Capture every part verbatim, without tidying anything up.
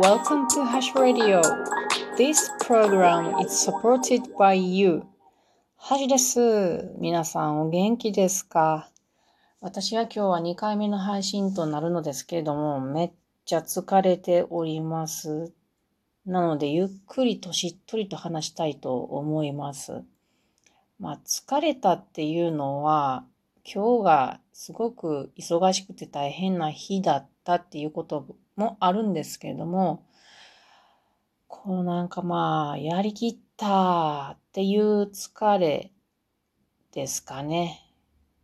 Welcome to Hash Radio. This program is supported by you. ハシです。皆さんお元気ですか？私は今日はにかいめの配信となるのですけれども、めっちゃ疲れております。なのでゆっくりとしっとりと話したいと思います。まあ疲れたっていうのは、今日がすごく忙しくて大変な日だったっていうこともあるんですけれども、こうなんかまあやりきったっていう疲れですかね。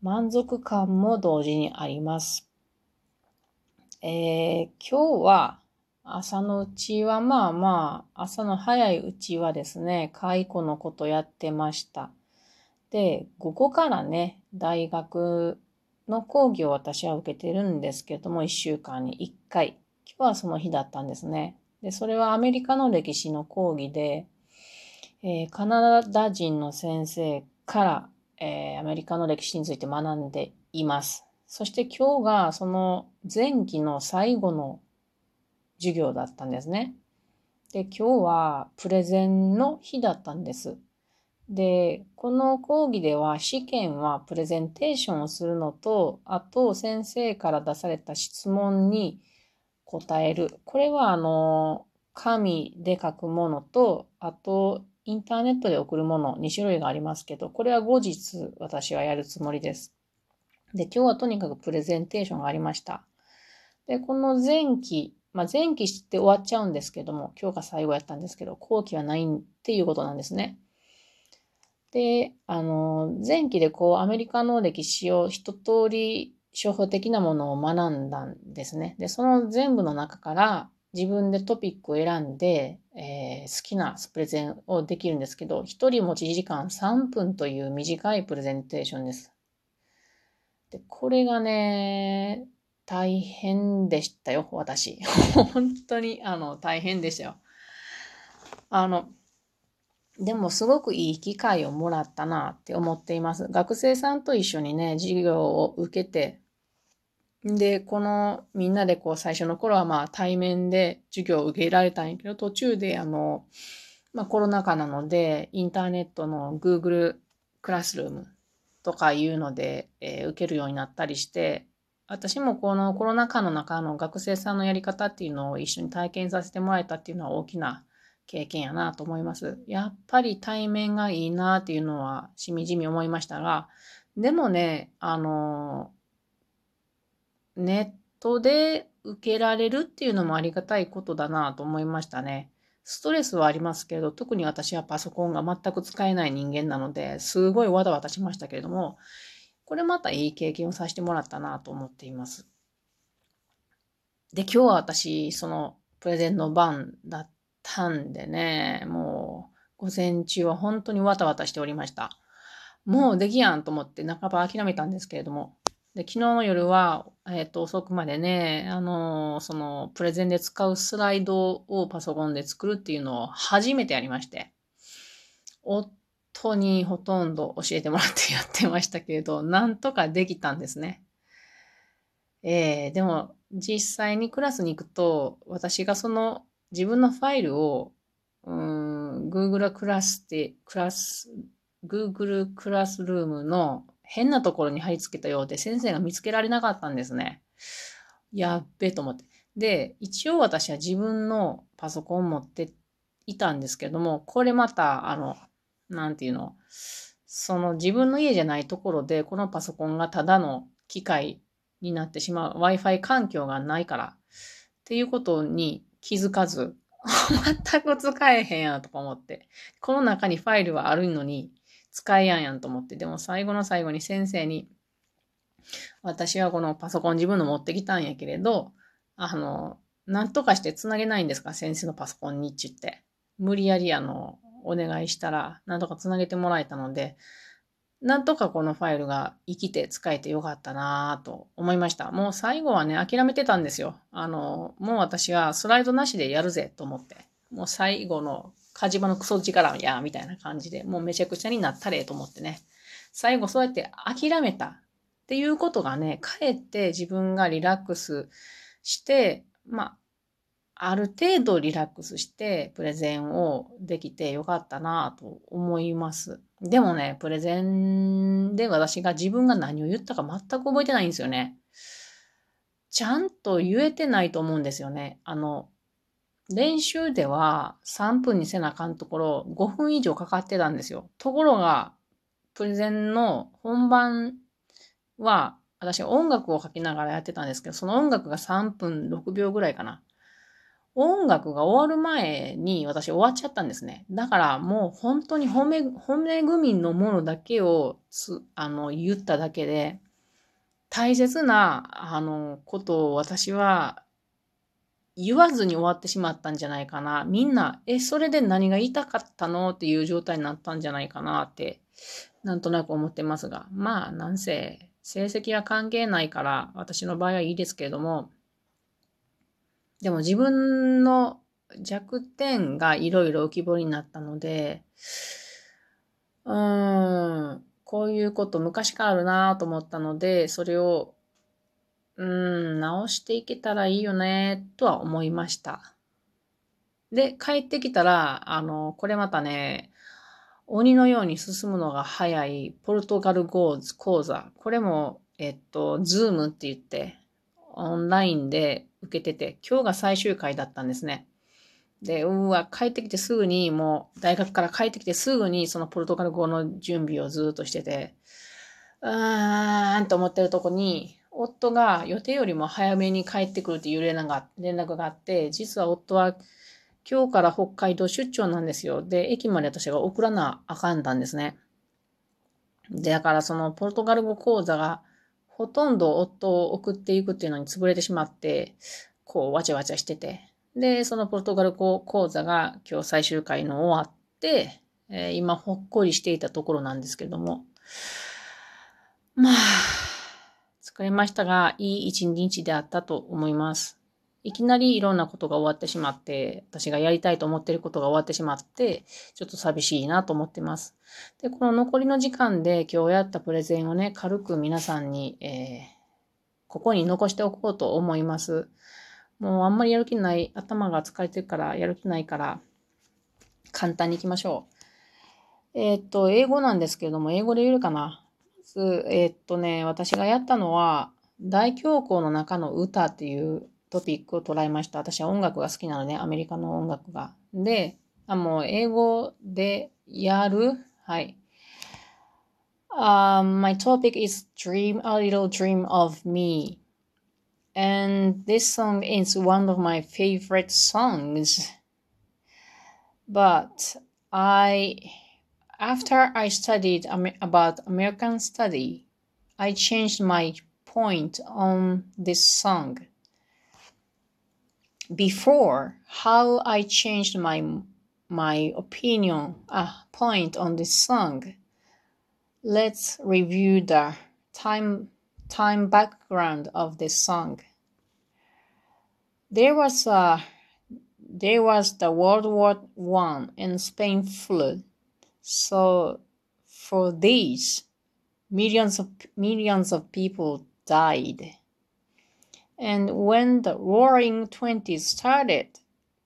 満足感も同時にあります。えー、今日は朝のうちはまあまあ朝の早いうちはですね、解雇のことやってました。で、午後からね、大学の講義を私は受けてるんですけれども、いっしゅうかんにいっかい、今日はその日だったんですね。で、それはアメリカの歴史の講義で、えー、カナダ人の先生から、えー、アメリカの歴史について学んでいます。そして今日がその前期の最後の授業だったんですね。で、今日はプレゼンの日だったんです。で、この講義では試験はプレゼンテーションをするのと、あと先生から出された質問に答える。これはあの、紙で書くものと、あとインターネットで送るもの、にしゅるいがありますけど、これは後日私はやるつもりです。で、今日はとにかくプレゼンテーションがありました。で、この前期、まあ、前期って終わっちゃうんですけども、今日が最後やったんですけど、後期はないっていうことなんですね。で、あの、前期でこう、アメリカの歴史を一通り、初歩的なものを学んだんですね。で、その全部の中から、自分でトピックを選んで、えー、好きなプレゼンをできるんですけど、一人持ち時間さんぷんという短いプレゼンテーションです。で、これがね、大変でしたよ、私。本当に、あの、大変でしたよ。あの、でもすごくいい機会をもらったなって思っています。学生さんと一緒にね、授業を受けて、で、このみんなでこう最初の頃はまあ対面で授業を受けられたんやけど、途中であの、まあコロナ禍なので、インターネットの Google クラスルームとかいうので、えー、受けるようになったりして、私もこのコロナ禍の中の学生さんのやり方っていうのを一緒に体験させてもらえたっていうのは大きな経験やなと思います。やっぱり対面がいいなっていうのはしみじみ思いましたが、でもね、あの、ネットで受けられるっていうのもありがたいことだなと思いましたね。ストレスはありますけど、特に私はパソコンが全く使えない人間なので、すごいわだわだしましたけれども、これまたいい経験をさせてもらったなと思っています。で、今日は私、そのプレゼンの番だったたんでね、もう午前中は本当にわたわたしておりました。もうできやんと思って半ば諦めたんですけれども、で昨日の夜は、えーと、遅くまでね、あのー、そのプレゼンで使うスライドをパソコンで作るっていうのを初めてやりまして、夫にほとんど教えてもらってやってましたけれど、なんとかできたんですね。えー、でも実際にクラスに行くと、私がその自分のファイルをうーん Google クラスでクラス Google クラスルームの変なところに貼り付けたようで先生が見つけられなかったんですね。やっべと思って。で、一応私は自分のパソコン持っていたんですけども、これまたあのなんていうの、その自分の家じゃないところでこのパソコンがただの機械になってしまう Wi-Fi 環境がないからっていうことに気づかず、全く使えへんやんとか思って、この中にファイルはあるのに使えやんやんと思って、でも最後の最後に先生に、私はこのパソコン自分の持ってきたんやけれど、あの、なんとかしてつなげないんですか、先生のパソコンにって言って。無理やりあの、お願いしたら、なんとかつなげてもらえたので、なんとかこのファイルが生きて使えてよかったなぁと思いました。もう最後はね、諦めてたんですよ。あの、もう私はスライドなしでやるぜと思って。もう最後の火事場のクソ力や、みたいな感じで、もうめちゃくちゃになったれと思ってね。最後そうやって諦めたっていうことがね、かえって自分がリラックスして、まあ、ある程度リラックスしてプレゼンをできてよかったなと思います。でもね、プレゼンで私が自分が何を言ったか全く覚えてないんですよね。ちゃんと言えてないと思うんですよね。あの、練習ではさんぷんにせなあかんところごふん以上かかってたんですよ。ところが、プレゼンの本番は私音楽をかけながらやってたんですけど、その音楽がさんぷんろくびょうぐらいかな。音楽が終わる前に私終わっちゃったんですね。だからもう本当に褒め、褒め組のものだけをつ、あの、言っただけで、大切な、あの、ことを私は言わずに終わってしまったんじゃないかな。みんな、え、それで何が言いたかったのっていう状態になったんじゃないかなって、なんとなく思ってますが。まあ、なんせ、成績は関係ないから、私の場合はいいですけれども、でも自分の弱点がいろいろ浮き彫りになったので、うーん、こういうこと昔からあるなと思ったので、それを、うーん、直していけたらいいよね、とは思いました。で、帰ってきたら、あの、これまたね、鬼のように進むのが早いポルトガル語講座。これも、えっと、ズームって言って、オンラインで受けてて、今日が最終回だったんですね。で、うわ、帰ってきてすぐに、もう大学から帰ってきてすぐにそのポルトガル語の準備をずっとしてて、うーんと思ってるとこに、夫が予定よりも早めに帰ってくるっていう連絡が、連絡があって、実は夫は今日から北海道出張なんですよ。で、駅まで私が送らなあかんだんですね。で、だからそのポルトガル語講座が、ほとんど夫を送っていくっていうのに潰れてしまって、こう、わちゃわちゃしてて。で、そのポルトガル語講座が今日最終回の終わって、えー、今ほっこりしていたところなんですけれども。まあ、疲れましたが、いい一日であったと思います。いきなりいろんなことが終わってしまって、私がやりたいと思っていることが終わってしまって、ちょっと寂しいなと思ってます。で、この残りの時間で今日やったプレゼンをね、軽く皆さんに、えー、ここに残しておこうと思います。もうあんまりやる気ない、頭が疲れてるからやる気ないから、簡単にいきましょう。えー、っと、英語なんですけれども、英語で言えるかな。えー、っとね、私がやったのは、大恐慌の中の歌っていう、トピックを捉えました。私は音楽が好きなので、アメリカの音楽が。で、あ、もう英語でやる。はい。Um, my topic is Dream, a Little Dream of Me. And this song is one of my favorite songs. But I, after I studied about American study, I changed my point on this song.Before, how I changed my, my opinion, ah, point on this song. Let's review the time, time background of this song. There was, a, there was the World War One and Spain flood. So for this, millions of, millions of people died.And when the roaring twenties started,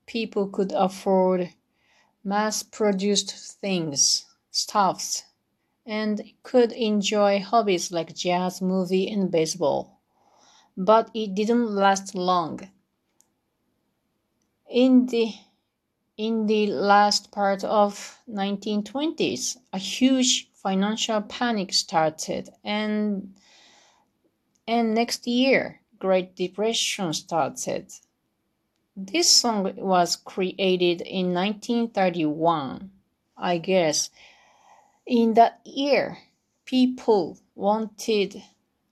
people could afford mass-produced things, stuffs, and could enjoy hobbies like jazz, movie, and baseball. But it didn't last long. In the, in the last part of nineteen twenties, a huge financial panic started, and, and next year,Great Depression started. This song was created in nineteen thirty-one, I guess. In that year, people wanted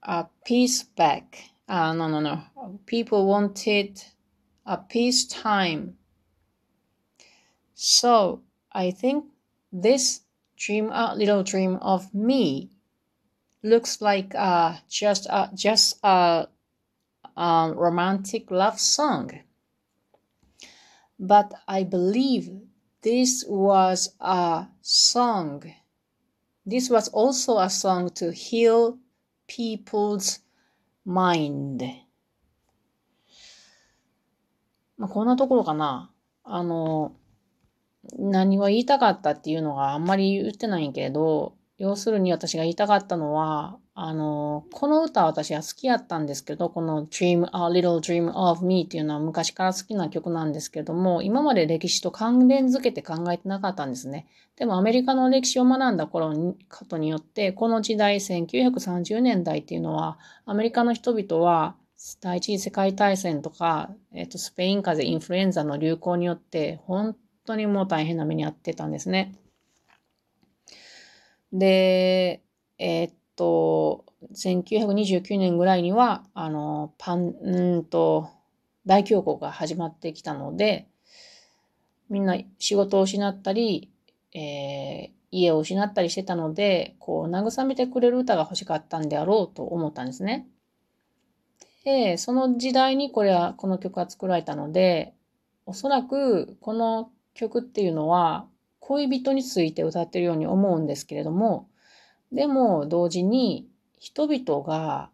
a peace back. Uh, no, no, no. People wanted a peace time. So I think this dream, a little dream of me, looks like uh, just a, just a,A romantic love song. But I believe this was a song. This was also a song to heal people's mind. まあ、こんなところかな。あの、何を言いたかったっていうのがあんまり言ってないんけれど、要するに私が言いたかったのは、あの、この歌私は好きやったんですけど、この Dream, a Little Dream of Me っていうのは昔から好きな曲なんですけども、今まで歴史と関連づけて考えてなかったんですね。でもアメリカの歴史を学んだ頃に、ことによって、この時代せんきゅうひゃくさんじゅうねんだいっていうのは、アメリカの人々は、第一次世界大戦とか、えっと、スペイン風邪、インフルエンザの流行によって、本当にもう大変な目に遭ってたんですね。で、えっと、せんきゅうひゃくにじゅうきゅうねんぐらいには、あの、パン、うんと、大恐慌が始まってきたので、みんな仕事を失ったり、えー、家を失ったりしてたので、こう、慰めてくれる歌が欲しかったんであろうと思ったんですね。で、その時代にこれは、この曲が作られたので、おそらくこの曲っていうのは恋人について歌ってるように思うんですけれども、でも同時に人々が、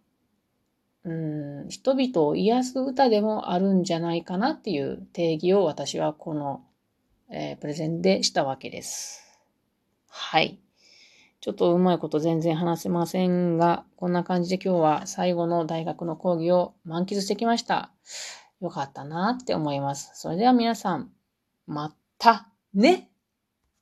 うん、人々を癒す歌でもあるんじゃないかなっていう定義を私はこの、えー、プレゼンでしたわけです。はい。ちょっとうまいこと全然話せませんが、こんな感じで今日は最後の大学の講義を満喫してきました。よかったなって思います。それでは皆さん、またね。